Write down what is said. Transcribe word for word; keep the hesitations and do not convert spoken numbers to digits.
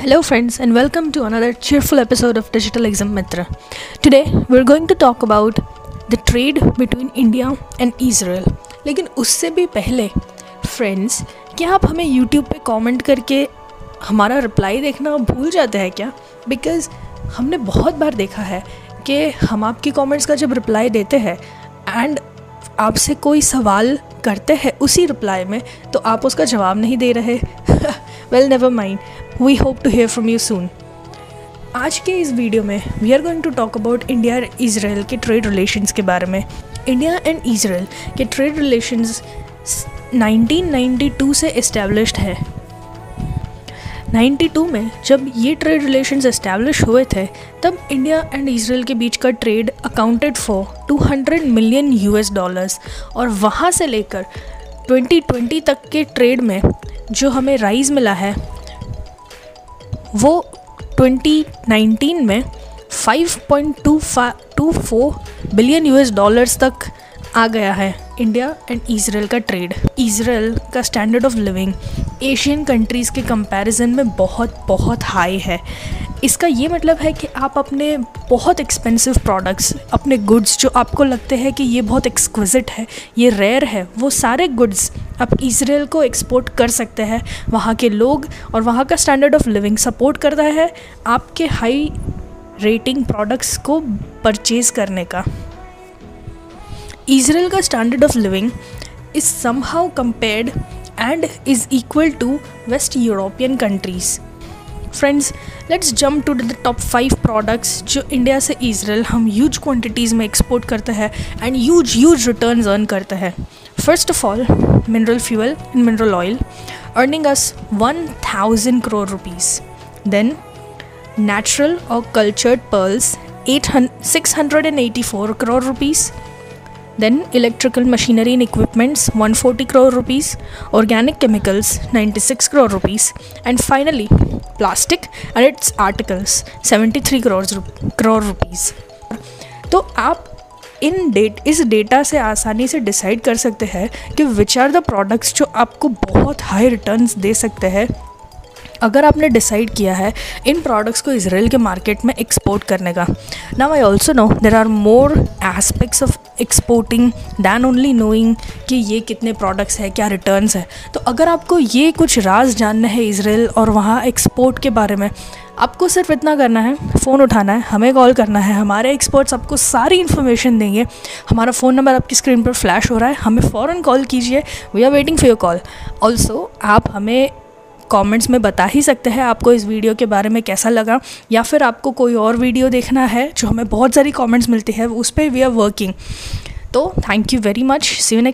Hello friends and welcome to another cheerful episode of Digital Exam Mitra. Today we're going to talk about the trade between India and Israel. लेकिन उससे भी पहले friends, क्या आप हमें YouTube पे comment करके हमारा reply देखना भूल जाते हैं क्या? Because हमने बहुत बार देखा है कि हम आपकी comments का जब reply देते हैं and आपसे कोई सवाल करते हैं उसी रिप्लाई में तो आप उसका जवाब नहीं दे रहे. Well never mind, we hope to hear from you soon. आज के इस वीडियो में we are going to talk about India and Israel के ट्रेड रिलेशंस के बारे में. इंडिया एंड इज़राइल के trade relations nineteen ninety two से इस्टेब्लिश्ड है. नाइंटी टू में जब ये ट्रेड रिलेशंस इस्टेब्लिश हुए थे तब इंडिया एंड इज़राइल के बीच का trade accounted for two hundred million US dollars और वहाँ से लेकर ट्वेंटी ट्वेंटी तक के ट्रेड में जो हमें राइज़ मिला है वो ट्वेंटी नाइंटीन में five point two four billion US dollars तक आ गया है. इंडिया एंड इज़राइल का ट्रेड इज़राइल का standard of living Asian countries के कंपैरिजन में बहुत बहुत हाई है. इसका ये मतलब है कि आप अपने बहुत एक्सपेंसिव प्रोडक्ट्स, अपने गुड्स जो आपको लगते हैं कि ये बहुत एक्सक्विजिट है, ये रेयर है, वो सारे गुड्स आप इज़राइल को एक्सपोर्ट कर सकते हैं. वहाँ के लोग और वहाँ का स्टैंडर्ड ऑफ लिविंग सपोर्ट करता है आपके हाई रेटिंग प्रोडक्ट्स को परचेज़ करने का. इज़राइल का standard of living is somehow compared and is equal to West European countries. Friends, let's jump to the top five products जो इंडिया से Israel हम huge quantities में export करते हैं and huge huge returns earn करते हैं. First of all, mineral fuel and mineral oil, earning us one thousand crore rupees. Then, natural or cultured pearls, six hundred eighty-four crore rupees. Then electrical machinery and equipments one hundred forty crore rupees, organic chemicals ninety-six crore rupees, and finally plastic and its articles seventy-three crore rupees. तो आप इन date इस data से आसानी से decide कर सकते हैं कि विच आर द प्रोडक्ट्स जो आपको बहुत हाई रिटर्न्स दे सकते हैं अगर आपने डिसाइड किया है इन प्रोडक्ट्स को इज़राइल के मार्केट में एक्सपोर्ट करने का. Now I also know there are more aspects of exporting than only knowing कि ये कितने प्रोडक्ट्स हैं, क्या रिटर्न्स है. तो अगर आपको ये कुछ राज जानना है इज़राइल और वहाँ एक्सपोर्ट के बारे में, आपको सिर्फ इतना करना है, फ़ोन उठाना है, हमें कॉल करना है, हमारे एक्सपर्ट्स आपको सारी इन्फॉर्मेशन देंगे. हमारा फ़ोन नंबर आपकी स्क्रीन पर फ्लैश हो रहा है, हमें फ़ौरन कॉल कीजिए. We are waiting for your call. Also आप हमें कमेंट्स में बता ही सकते हैं आपको इस वीडियो के बारे में कैसा लगा, या फिर आपको कोई और वीडियो देखना है जो हमें बहुत सारी कमेंट्स मिलती है उस पर वी आर वर्किंग. तो thank you very much, see you next.